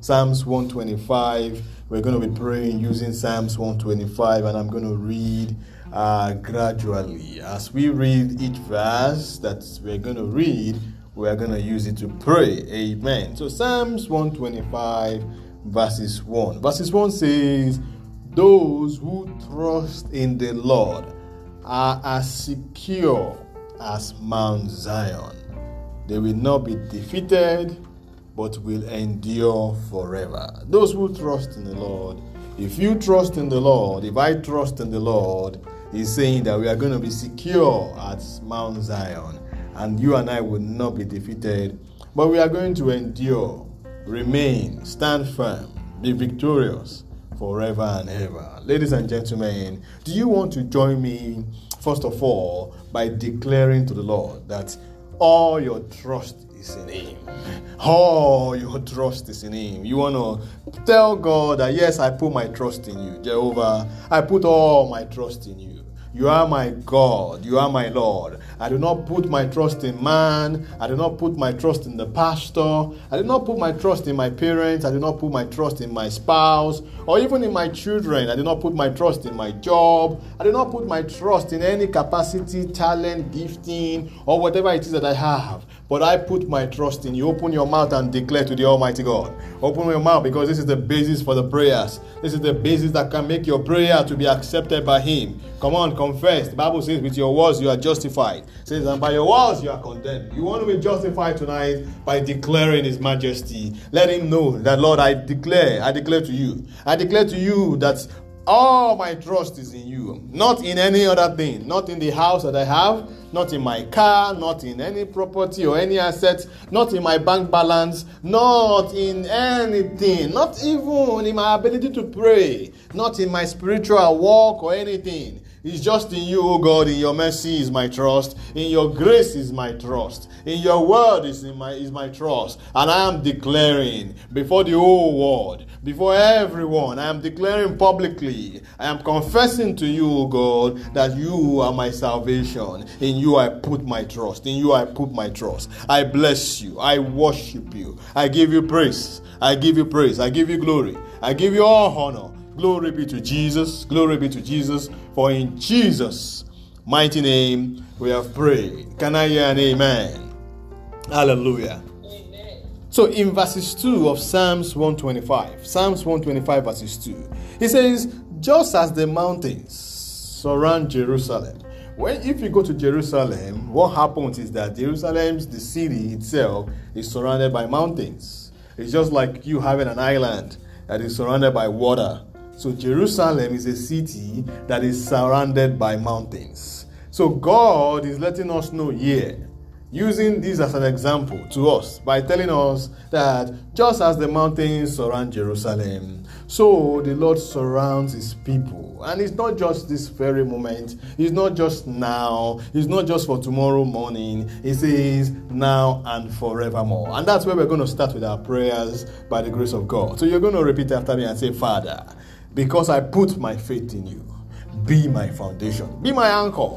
Psalms 125. We're going to be praying using Psalms 125, and I'm going to read gradually. As we read each verse that we're going to read, we're going to use it to pray. Amen. So Psalms 125 verses 1. Verses 1 says, "Those who trust in the Lord are as secure as Mount Zion. They will not be defeated, but will endure forever." Those who trust in the Lord. If you trust in the Lord, if I trust in the Lord, He's saying that we are going to be secure at Mount Zion, and you and I will not be defeated, but we are going to endure, remain, stand firm, be victorious forever and ever. Ladies and gentlemen, do you want to join me, first of all, by declaring to the Lord that all your trust is in Him? All your trust is in Him. You want to tell God that, yes, I put my trust in you, Jehovah. I put all my trust in you. You are my God. You are my Lord. I do not put my trust in man. I do not put my trust in the pastor. I do not put my trust in my parents. I do not put my trust in my spouse or even in my children. I do not put my trust in my job. I do not put my trust in any capacity, talent, gifting, or whatever it is that I have. But I put my trust in you. Open your mouth and declare to the Almighty God. Open your mouth, because this is the basis for the prayers. This is the basis that can make your prayer to be accepted by Him. Come on. Confess. The Bible says, "With your words you are justified." It says, "And by your words you are condemned." You want to be justified tonight by declaring His majesty. Let Him know that, Lord, I declare to you that all my trust is in you, not in any other thing, not in the house that I have, not in my car, not in any property or any asset, not in my bank balance, not in anything, not even in my ability to pray, not in my spiritual walk or anything. It's just in you, O God. In your mercy is my trust. In your grace is my trust. In your word is my trust. And I am declaring before the whole world, before everyone, I am declaring publicly, I am confessing to you, O God, that you are my salvation. In you I put my trust. In you I put my trust. I bless you. I worship you. I give you praise. I give you praise. I give you glory. I give you all honor. Glory be to Jesus. Glory be to Jesus. For in Jesus' mighty name we have prayed. Can I hear an amen? Hallelujah. Amen. So in verses 2 of Psalms 125, Psalms 125 verses 2, he says, "Just as the mountains surround Jerusalem." If you go to Jerusalem, what happens is that Jerusalem's, the city itself, is surrounded by mountains. It's just like you having an island that is surrounded by water. So Jerusalem is a city that is surrounded by mountains. So God is letting us know here, using this as an example to us, by telling us that just as the mountains surround Jerusalem, so the Lord surrounds His people. And it's not just this very moment. It's not just now. It's not just for tomorrow morning. It says now and forevermore. And that's where we're going to start with our prayers by the grace of God. So you're going to repeat after me and say, "Father, because I put my faith in you, be my foundation, be my anchor.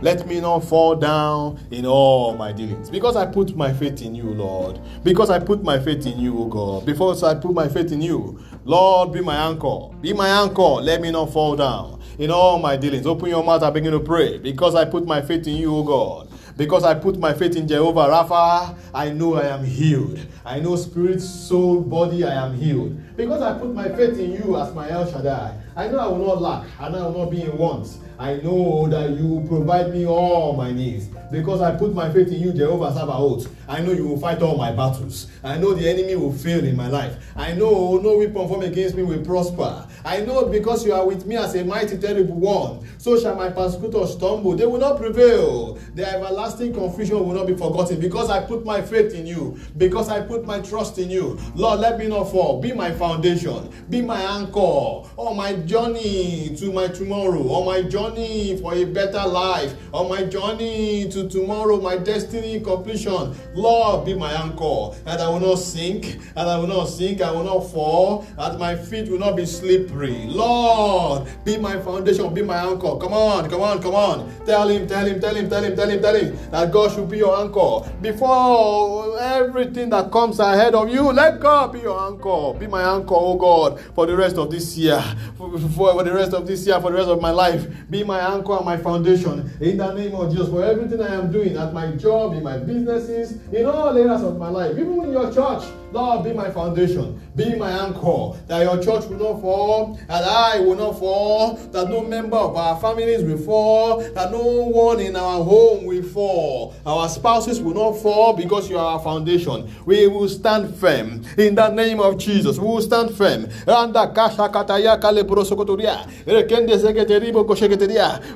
Let me not fall down in all my dealings. Because I put my faith in you, Lord. Because I put my faith in you, O God. Because I put my faith in you, Lord, be my anchor. Be my anchor. Let me not fall down in all my dealings." Open your mouth and begin to pray. Because I put my faith in you, O God. Because I put my faith in Jehovah Rapha, I know I am healed. I know spirit, soul, body, I am healed. Because I put my faith in you as my El Shaddai, I know I will not lack and I will not be in want. I know that you provide me all my needs. Because I put my faith in you, Jehovah Sabaoth, I know you will fight all my battles. I know the enemy will fail in my life. I know no weapon formed against me will prosper. I know because you are with me as a mighty, terrible one, so shall my persecutors stumble. They will not prevail. Their everlasting confusion will not be forgotten. Because I put my faith in you. Because I put my trust in you. Lord, let me not fall. Be my foundation. Be my anchor. All my journey to my tomorrow, on my journey for a better life, on my journey to tomorrow, my destiny completion. Lord, be my anchor, that I will not sink, and I will not sink, I will not fall, that my feet will not be slippery. Lord, be my foundation, be my anchor. Come on, come on, come on. Tell him that God should be your anchor. Before everything that comes ahead of you, let God be your anchor. Be my anchor, oh God, for the rest of this year, for the rest of this year, for the rest of my life. Be my anchor and my foundation in the name of Jesus for everything I am doing at my job, in my businesses, in all areas of my life, even in your church. Lord, be my foundation, be my anchor, that your church will not fall, that I will not fall, that no member of our families will fall, that no one in our home will fall, our spouses will not fall, because you are our foundation. We will stand firm in the name of Jesus. We will stand firm.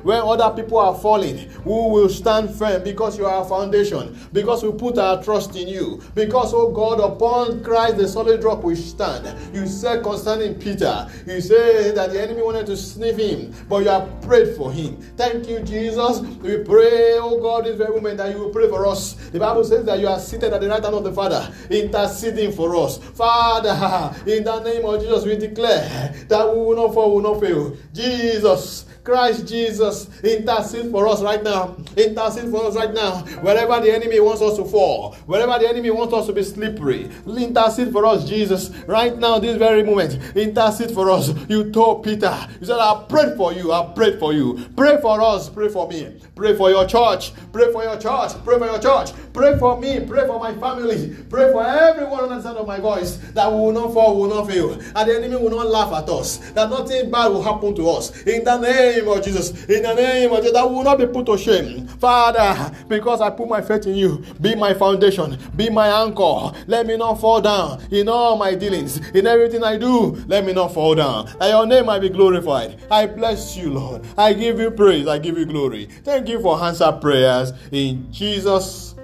Where other people are falling, we will stand firm because you are our foundation, because we put our trust in you, because, oh God, upon Christ the solid rock will stand. You said concerning Peter, you said that the enemy wanted to sniff him, but you have prayed for him. Thank you, Jesus. We pray, oh God, this very moment, that you will pray for us. The Bible says that you are seated at the right hand of the Father, interceding for us. Father, in the name of Jesus, we declare that we will not fall, we will not fail. Jesus, Christ Jesus, intercede for us right now. Intercede for us right now. Wherever the enemy wants us to fall, wherever the enemy wants us to be slippery, intercede for us, Jesus, right now, this very moment. Intercede for us. You told Peter, you said, I prayed for you. I prayed for you. Pray for us. Pray for me. Pray for your church. Pray for your church. Pray for your church. Pray for me. Pray for my family. Pray for everyone on the sound of my voice, that we will not fall, we will not fail, and the enemy will not laugh at us, that nothing bad will happen to us. In the name of Jesus, in the name of Jesus, that we will not be put to shame. Father, because I put my faith in you, be my foundation, be my anchor. Let me not fall down in all my dealings, in everything I do. Let me not fall down, that your name might be glorified. I bless you, Lord. I give you praise. I give you glory. Thank you for answer prayers. In Jesus'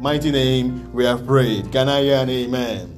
mighty name we have prayed. Can I hear an amen?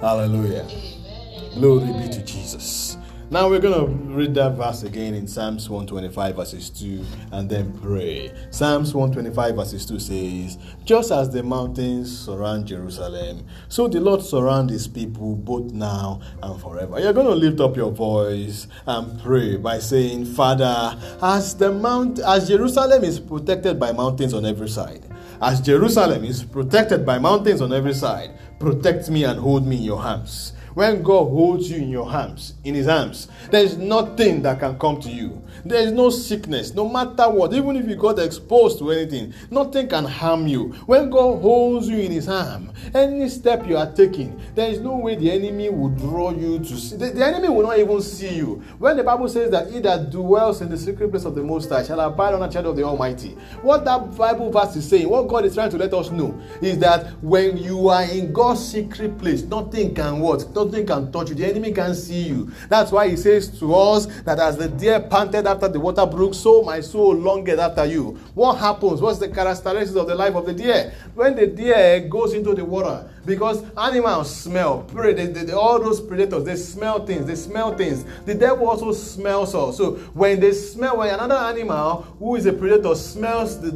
Hallelujah. Amen. Glory be to Jesus. Now we're going to read that verse again in Psalms 125 verses 2 and then pray. Psalms 125 verses 2 says, just as the mountains surround Jerusalem, so the Lord surrounds his people both now and forever. You're going to lift up your voice and pray by saying, Father, as Jerusalem is protected by mountains on every side, as Jerusalem is protected by mountains on every side, protect me and hold me in your hands. When God holds you in your arms, in his arms, there is nothing that can come to you. There is no sickness, no matter what. Even if you got exposed to anything, nothing can harm you. When God holds you in his arm, any step you are taking, there is no way the enemy will draw you to see. The enemy will not even see you. When the Bible says that he that dwells in the secret place of the Most High shall abide under the shadow of the Almighty. What that Bible verse is saying, what God is trying to let us know, is that when you are in God's secret place, nothing can what? Nothing can touch you. The enemy can see you. That's why he says to us that as the deer panted after the water brook, so my soul longeth after you. What happens? What's the characteristics of the life of the deer? When the deer goes into the water, because animals smell, all those predators, they smell things. The devil also smells us. So when another animal who is a predator smells the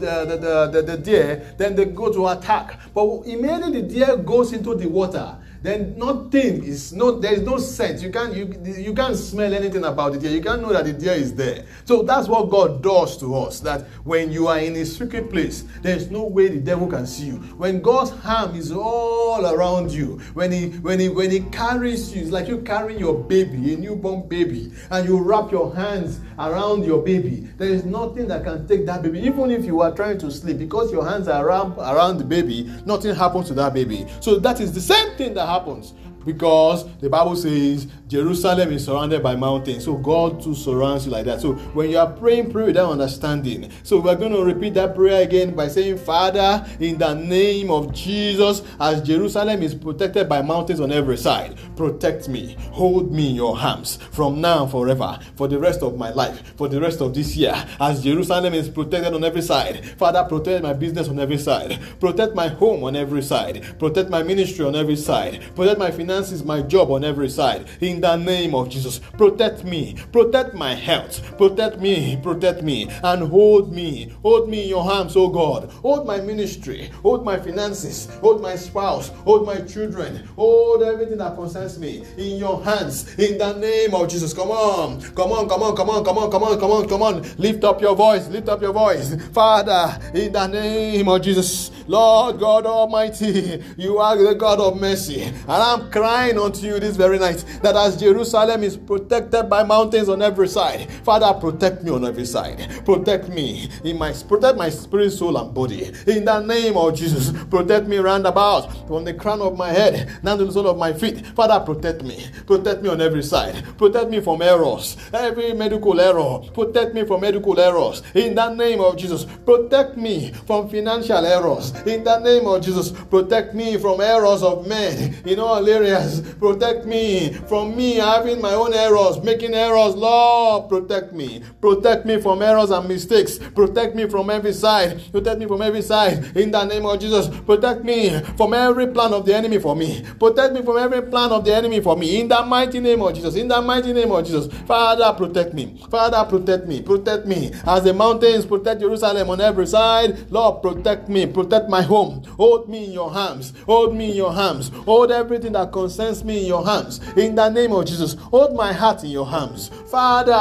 deer, then they go to attack. But immediately the deer goes into the water, then nothing is, no, there is no sense. You can't smell anything about the deer. You can't know that the deer is there. So that's what God does to us, that when you are in a secret place, there is no way the devil can see you. When God's hand is all around you, when he carries you, it's like you carry your baby, a newborn baby, and you wrap your hands around your baby. There is nothing that can take that baby. Even if you are trying to sleep, because your hands are around the baby, nothing happens to that baby. So that is the same thing that happens, because the Bible says Jerusalem is surrounded by mountains. So God too surrounds you like that. So when you are praying, pray without understanding. So we're going to repeat that prayer again by saying, Father, in the name of Jesus, as Jerusalem is protected by mountains on every side, protect me, hold me in your arms from now forever, for the rest of my life, for the rest of this year. As Jerusalem is protected on every side, Father, protect my business on every side, protect my home on every side, protect my ministry on every side, protect my finances, my job on every side. In in the name of Jesus. Protect me, protect my health, protect me, and hold me in your arms, oh God. Hold my ministry, hold my finances, hold my spouse, hold my children, hold everything that concerns me in your hands, in the name of Jesus. Come on, come on, come on, come on, come on, come on, come on, come on. Lift up your voice, lift up your voice. Father, in the name of Jesus, Lord God Almighty, you are the God of mercy, and I'm crying unto you this very night that as Jerusalem is protected by mountains on every side, Father, protect me on every side. Protect me in my protect my spirit, soul, and body. In the name of Jesus, protect me round about from the crown of my head down to the sole of my feet. Father, protect me. Protect me on every side. Protect me from errors, every medical error. Protect me from medical errors. In the name of Jesus, protect me from financial errors. In the name of Jesus, protect me from errors of men in all areas. Protect me from me having my own errors, making errors. Lord, protect me. Protect me from errors and mistakes. Protect me from every side. Protect me from every side. In the name of Jesus, protect me from every plan of the enemy for me. Protect me from every plan of the enemy for me. In the mighty name of Jesus. In the mighty name of Jesus. Father, protect me. Father, protect me. Protect me. As the mountains protect Jerusalem on every side, Lord, protect me. Protect my home. Hold me in your hands. Hold me in your hands. Hold everything that concerns me in your hands. In the name of Jesus, hold my heart in your hands. Father,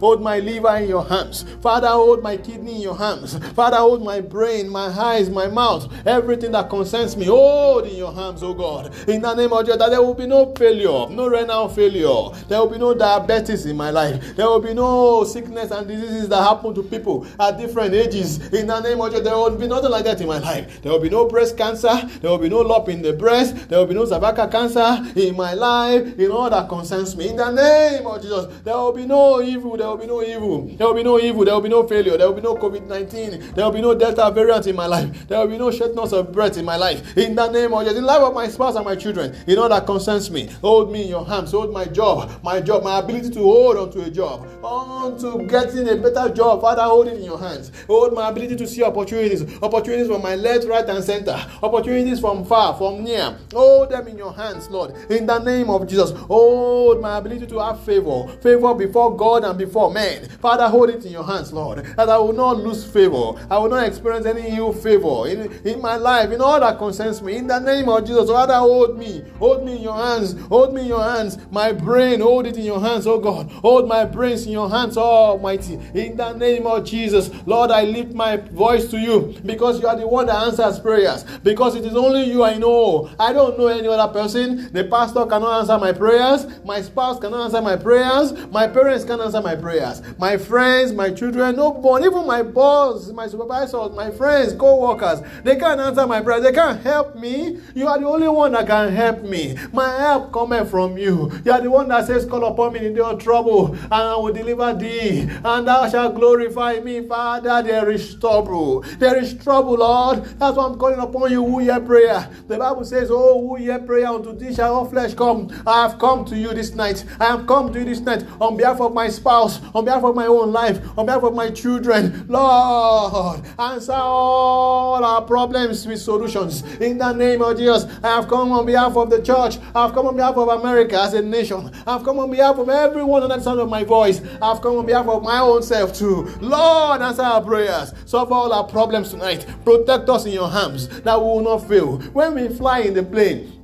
hold my liver in your hands. Father, hold my kidney in your hands. Father, hold my brain, my eyes, my mouth, everything that concerns me, hold in your hands, oh God. In the name of Jesus, that there will be no failure, no renal failure. There will be no diabetes in my life. There will be no sickness and diseases that happen to people at different ages. In the name of Jesus, there will be nothing like that in my life. There will be no breast cancer. There will be no lump in the breast. There will be no cervical cancer in my life, in all that concerns me. In the name of Jesus, there will be no evil. There will be no evil. There will be no evil. There will be no failure. There will be no COVID-19. There will be no Delta variant in my life. There will be no shortness of breath in my life. In the name of Jesus, in the life of my spouse and my children, in all that concerns me, hold me in your hands. Hold my job, my ability to hold onto a job, onto getting a better job. Father, hold it in your hands. Hold my ability to see opportunities from my left, right, and center, opportunities from far, from near. Hold them in your hands, Lord. In the name of Jesus, hold my ability to have favor before God and before men. Father, hold it in your hands, Lord, that I will not lose favor. I will not experience any ill favor in my life, in all that concerns me. In the name of Jesus, Father, hold me in your hands, hold me in your hands. My brain, hold it in your hands, oh God. Hold my brains in your hands, oh Almighty. In the name of Jesus, Lord, I lift my voice to you because you are the one that answers prayers. Because it is only you I know. I don't know any other person. The pastor cannot answer my prayers. My spouse cannot answer my prayers. My parents cannot answer my prayers. My friends, my children, nobody, even my boss, my supervisors, my friends, co-workers, they can't answer my prayers. They can't help me. You are the only one that can help me. My help cometh from you. You are the one that says, call upon me in your trouble, and I will deliver thee, and thou shalt glorify me. Father, there is trouble. There is trouble, Lord. That's why I'm calling upon you, who hear prayer. The Bible says, oh, who hear prayer, unto thee shall all flesh come. I have come to you this night. I have come to you this night on behalf of my spouse, on behalf of my own life, on behalf of my children. Lord, answer all our problems with solutions. In the name of Jesus, I have come on behalf of the church. I have come on behalf of America as a nation. I have come on behalf of everyone on that sound of my voice. I have come on behalf of my own self too. Lord, answer our prayers. Solve all our problems tonight. Protect us in your hands that we will not fail. When we fly in the plane,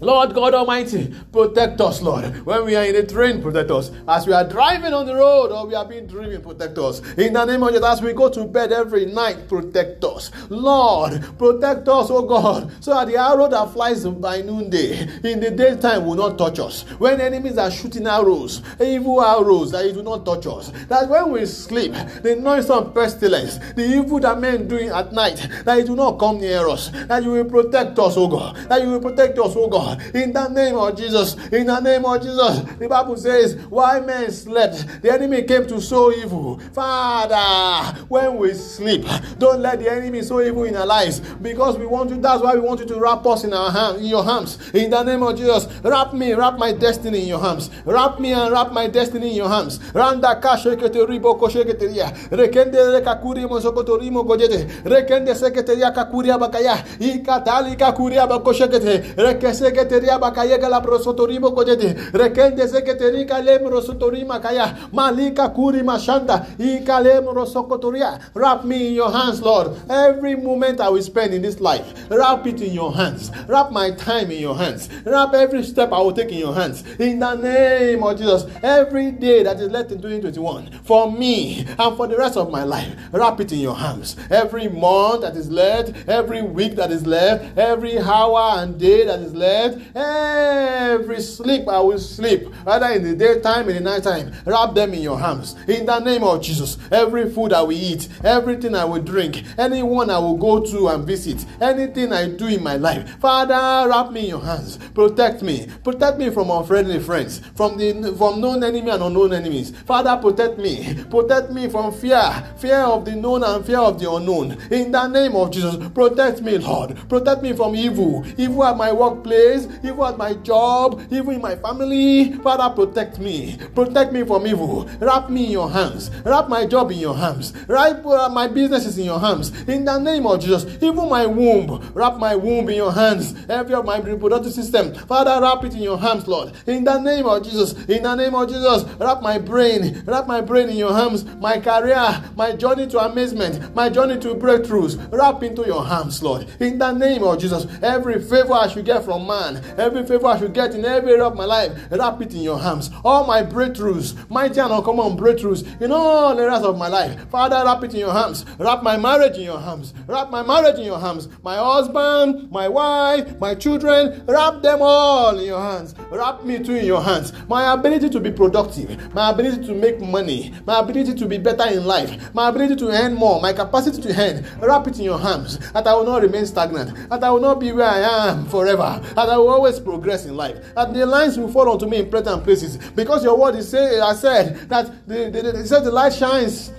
Lord God Almighty, protect us, Lord. When we are in the train, protect us. As we are driving on the road or we are being driven, protect us. In the name of Jesus, as we go to bed every night, protect us. Lord, protect us, oh God, so that the arrow that flies by noonday in the daytime will not touch us. When enemies are shooting arrows, evil arrows, that it will not touch us. That when we sleep, the noise of pestilence, the evil that men doing at night, that it will not come near us. That you will protect us, oh God. That you will protect us, oh God. In the name of Jesus, in the name of Jesus, the Bible says, while men slept, the enemy came to sow evil. Father, when we sleep, don't let the enemy sow evil in our lives, because we want you. That's why we want you to wrap us in our hands, in your hands. In the name of Jesus, wrap me, wrap my destiny in your hands. Wrap me and wrap my destiny in your hands. Randa kasheketeri boko sheketeria, rekende rekakuri mosokotori mogojete, rekende seketeria kakuria bakaya, ikatali kakuria boko shekete, rekese. zeketeria bakayega la prosotorimo kojede rekende zeketeri kalem rosotorima kaya malika kuri mashanda I kalem rosokotoria. Wrap me in your hands, Lord. Every moment I will spend in this life, wrap it in your hands. Wrap my time in your hands. Wrap every step I will take in your hands. In the name of Jesus, every day that is left in 2021 for me and for the rest of my life, wrap it in your hands. Every month that is left, every week that is left, every hour and day that is left, every sleep I will sleep, whether in the daytime or in the nighttime, wrap them in your hands. In the name of Jesus, every food I will eat, everything I will drink, anyone I will go to and visit, anything I do in my life, Father, wrap me in your hands. Protect me. Protect me from unfriendly friends, from known enemy and unknown enemies. Father, protect me. Protect me from fear of the known and fear of the unknown. In the name of Jesus, protect me, Lord. Protect me from evil at my workplace, evil at my job, evil in my family. Father, protect me. Protect me from evil. Wrap me in your hands. Wrap my job in your hands. Wrap my businesses in your hands. In the name of Jesus, even my womb, wrap my womb in your hands. Every of my reproductive system, Father, wrap it in your hands, Lord. In the name of Jesus, in the name of Jesus, wrap my brain in your hands. My career, my journey to amazement, my journey to breakthroughs, wrap into your hands, Lord. In the name of Jesus, every favor I should get from man, every favor I should get in every area of my life, wrap it in your hands. All my breakthroughs, mighty and uncommon breakthroughs in all areas of my life, Father, wrap it in your hands. Wrap my marriage in your hands. Wrap my marriage in your hands. My husband, my wife, my children, wrap them all in your hands. Wrap me too in your hands. My ability to be productive, my ability to make money, my ability to be better in life, my ability to earn more, my capacity to earn, wrap it in your hands, that I will not remain stagnant, that I will not be where I am forever, that I will always progress in life, that the lines will fall onto me in pleasant places, because your word is saying, I said that the light shines.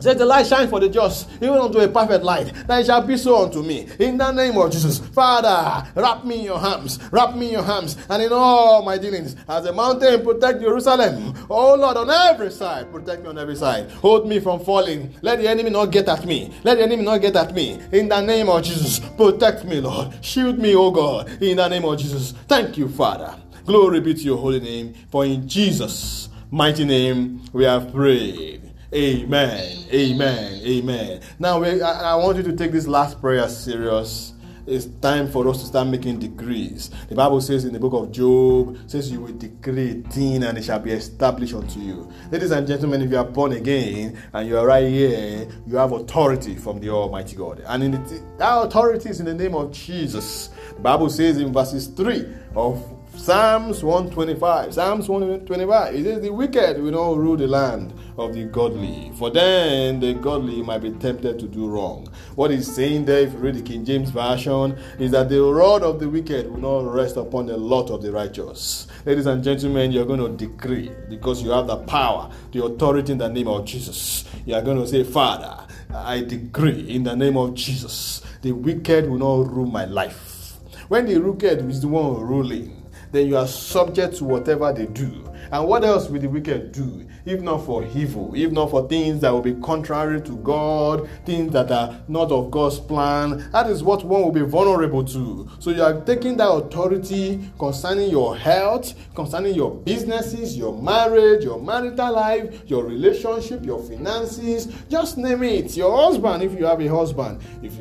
Says the light shines for the just, even unto a perfect light, that it shall be so unto me. In the name of Jesus, Father, wrap me in your hands, wrap me in your hands, and in all my dealings, as a mountain protect Jerusalem. Oh Lord, on every side, protect me on every side. Hold me from falling. Let the enemy not get at me. Let the enemy not get at me. In the name of Jesus, protect me, Lord. Shield me, oh God. In the name of Jesus, thank you, Father. Glory be to your holy name, for in Jesus' mighty name we have prayed. Amen. Amen. Amen. Now, I want you to take this last prayer serious. It's time for us to start making decrees. The Bible says in the book of Job, says you will decree a thing and it shall be established unto you. Ladies and gentlemen, if you are born again and you are right here, you have authority from the Almighty God. And our authority is in the name of Jesus. The Bible says in verses 3 of Psalms 125, it says the wicked will not rule the land of the godly, for then the godly might be tempted to do wrong. What he's saying there, if you read the King James Version, is that the rod of the wicked will not rest upon the lot of the righteous. Ladies and gentlemen, you're going to decree, because you have the power, the authority in the name of Jesus. You are going to say, Father, I decree in the name of Jesus, the wicked will not rule my life. When the wicked is the one ruling, then you are subject to whatever they do. And what else will the wicked do, if not for evil, if not for things that will be contrary to God, things that are not of God's plan? That is what one will be vulnerable to. So you are taking that authority concerning your health, concerning your businesses, your marriage, your marital life, your relationship, your finances, just name it. Your husband, if you have a husband. If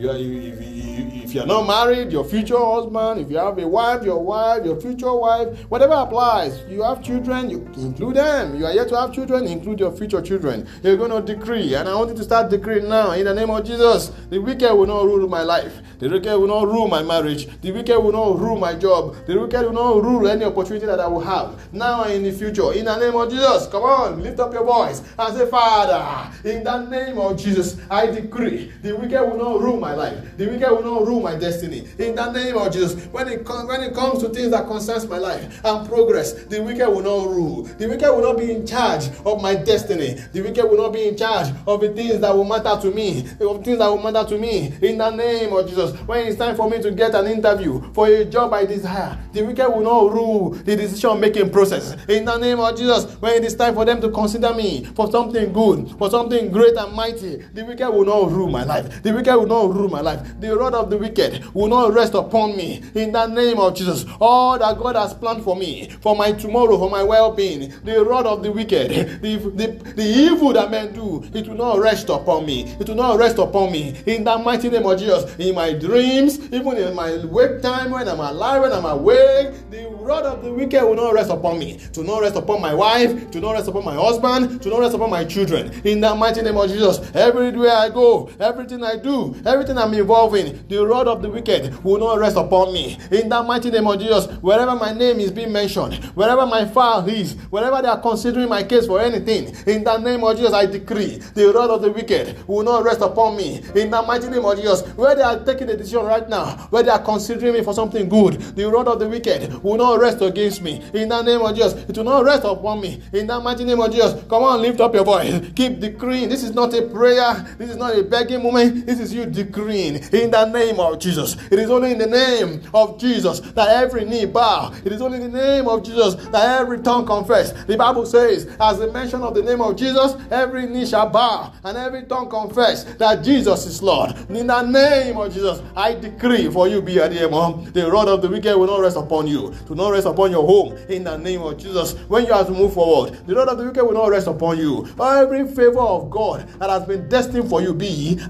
you are not married, your future husband. If you have a wife, your future wife, whatever applies. You have children, you include them. You are yet to have children, include your future children. You're going to decree, and I want you to start decreeing now in the name of Jesus. The wicked will not rule my life. The wicked will not rule my marriage. The wicked will not rule my job. The wicked will not rule any opportunity that I will have now and in the future. In the name of Jesus, come on, lift up your voice and say, Father, in the name of Jesus, I decree the wicked will not rule my life. The wicked will not rule my destiny. In the name of Jesus, when it comes to things that concerns my life and progress, the wicked will not rule. The wicked will not be in charge of my destiny. The wicked will not be in charge of the things that will matter to me. In the name of Jesus. anxious when it's time for me to get an interview for a job I desire. The wicked will not rule the decision-making process. In the name of Jesus, when it is time for them to consider me for something good, for something great and mighty, the wicked will not rule my life. The wicked will not rule my life. The rod of the wicked will not rest upon me. In the name of Jesus, all that God has planned for me, for my tomorrow, for my well-being, the rod of the wicked, the evil that men do, it will not rest upon me. It will not rest upon me. In the mighty name of Jesus, in my dreams, even in my wake time, when I'm alive, when I'm awake, the rod of the wicked will not rest upon me. To not rest upon my wife, to not rest upon my husband, to not rest upon my children. In the mighty name of Jesus, everywhere I go, everything I do, everything I'm involved in, the rod of the wicked will not rest upon me. In the mighty name of Jesus, wherever my name is being mentioned, wherever my file is, wherever they are considering my case for anything, in the name of Jesus, I decree the rod of the wicked will not rest upon me. In the mighty name of Jesus, where they are taking a decision right now, where they are considering me for something good, the rod of the wicked will not rest against me. In the name of Jesus, it will not rest upon me. In the mighty name of Jesus, come on, lift up your voice. Keep decreeing. This is not a prayer. This is not a begging moment. This is you decreeing in the name of Jesus. It is only in the name of Jesus that every knee bow. It is only in the name of Jesus that every tongue confess. The Bible says, as the mention of the name of Jesus, every knee shall bow and every tongue confess that Jesus is Lord. In the name of Jesus, I decree for you, BRDM, the rod of the wicked will not rest upon you, to not rest upon your home. In the name of Jesus, when you have to move forward, the rod of the wicked will not rest upon you. Every favor of God that has been destined for you,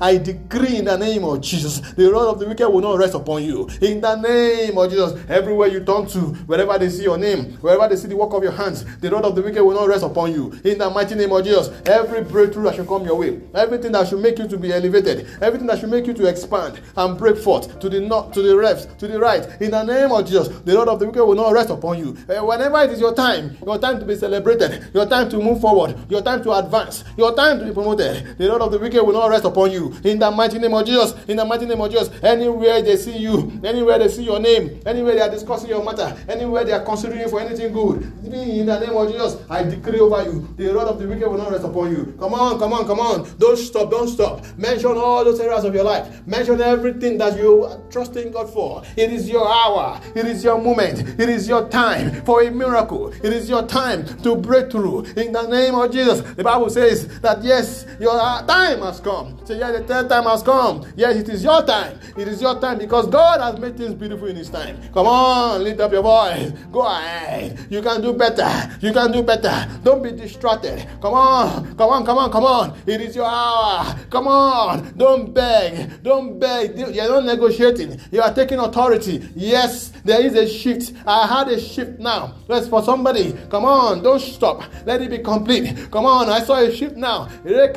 I decree in the name of Jesus, the rod of the wicked will not rest upon you. In the name of Jesus, everywhere you turn to, wherever they see your name, wherever they see the work of your hands, the rod of the wicked will not rest upon you. In the mighty name of Jesus, every breakthrough that should come your way, everything that should make you to be elevated, everything that should make you to expand and break forth to the north, to the left, to the right, in the name of Jesus, the rod of the wicked will not rest upon you. Whenever it is your time to be celebrated, your time to move forward, your time to advance, your time to be promoted, the rod of the wicked will not rest upon you. In the mighty name of Jesus, in the mighty name of Jesus, anywhere they see you, anywhere they see your name, anywhere they are discussing your matter, anywhere they are considering you for anything good, in the name of Jesus, I decree over you, the rod of the wicked will not rest upon you. Come on, come on, come on. Don't stop, don't stop. Mention all those areas of your life. Mention everything that you are trusting God for. It is your hour. It is your moment. It is your time for a miracle. It is your time to break through. In the name of Jesus, the Bible says that yes, your time has come. So yes, the third time has come. Yes, it is your time. It is your time because God has made things beautiful in His time. Come on, lift up your voice. Go ahead. You can do better. You can do better. Don't be distracted. Come on, come on, come on, come on. It is your hour. Come on. Don't beg. Don't beg. You're not negotiating. You are taking authority. Yes, there is a shift. I had a shift now. That's for somebody. Come on. Don't stop. Let it be complete. Come on. I saw a shift now. Yes,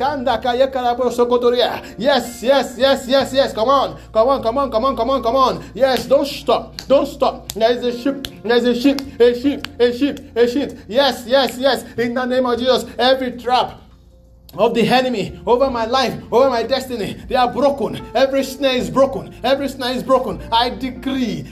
yes, yes, yes, yes. Come on. Come on, come on, come on, come on, come on. Yes, don't stop. Don't stop. There is a shift. There is a shift. A shift. A shift. A shift. Yes, yes, yes. In the name of Jesus, every trap of the enemy over my life, over my destiny, they are broken. Every snare is broken. Every snare is broken. I decree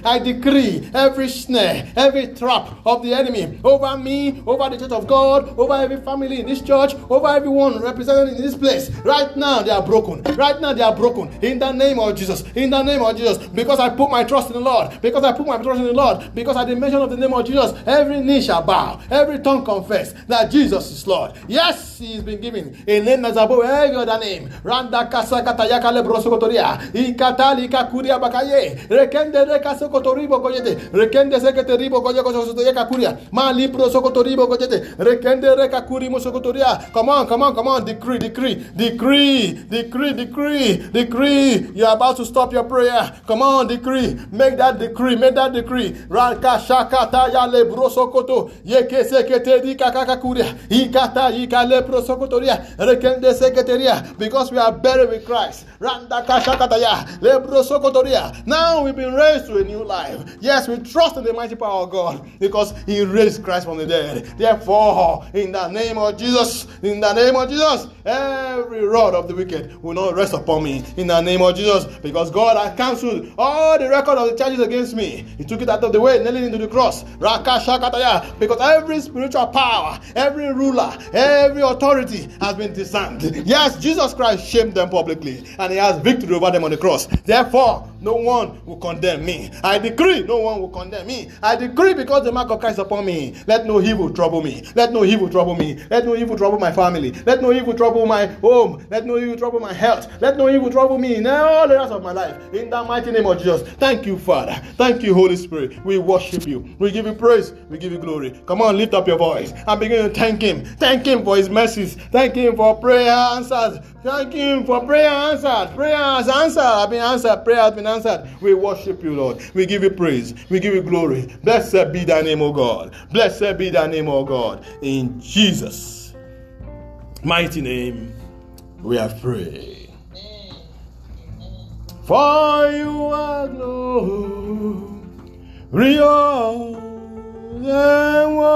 every snare, every trap of the enemy over me, over the church of God, over every family in this church, over everyone represented in this place. Right now they are broken. Right now they are broken. In the name of Jesus. In the name of Jesus. Because I put my trust in the Lord. Because I put my trust in the Lord. Because at the mention of the name of Jesus, every knee shall bow. Every tongue confess that Jesus is Lord. Yes, He has been given a name that's above every other name. Randa kasakatayaka lebrosokotoria. Ikatalika kuria bakaye. Rekende rekasokotoribo gojete. Rekende seketeribo gojokosotoyaka kuria. Mali prosokotoribo gojete. Rekende rekakuri mosokotoria. Come on, come on, come on. Decree, decree, decree, decree, decree, decree. You're about to stop your prayer. Come on, decree. Make that decree. Make that decree. Ranka shakataya lebrosokoto. Yeke seketerika kakakuria. Ikatalika leprosokotoria. Because we are buried with Christ. Now we've been raised to a new life. Yes, we trust in the mighty power of God because He raised Christ from the dead. Therefore, in the name of Jesus, in the name of Jesus, every rod of the wicked will not rest upon me. In the name of Jesus, because God has cancelled all the record of the charges against me. He took it out of the way, nailing into the cross. Because every spiritual power, every ruler, every authority has been disarmed. Yes, Jesus Christ shamed them publicly and He has victory over them on the cross. Therefore, no one will condemn me. I decree, no one will condemn me. I decree, because the mark of Christ upon me, let no evil trouble me. Let no evil trouble me. Let no evil trouble my family. Let no evil trouble my home. Let no evil trouble my health. Let no evil trouble me in all areas of my life. In the mighty name of Jesus. Thank you, Father. Thank you, Holy Spirit. We worship you. We give you praise. We give you glory. Come on, lift up your voice and begin to thank him. Thank him for his mercies. Thank him for prayer answers. Thank him for prayer answered. Prayer has answered. I've been answered. Prayer has been answered. We worship you, Lord. We give you praise. We give you glory. Blessed be thy name, O God. Blessed be thy name, O God. In Jesus' mighty name, we have prayed. For you are glorious.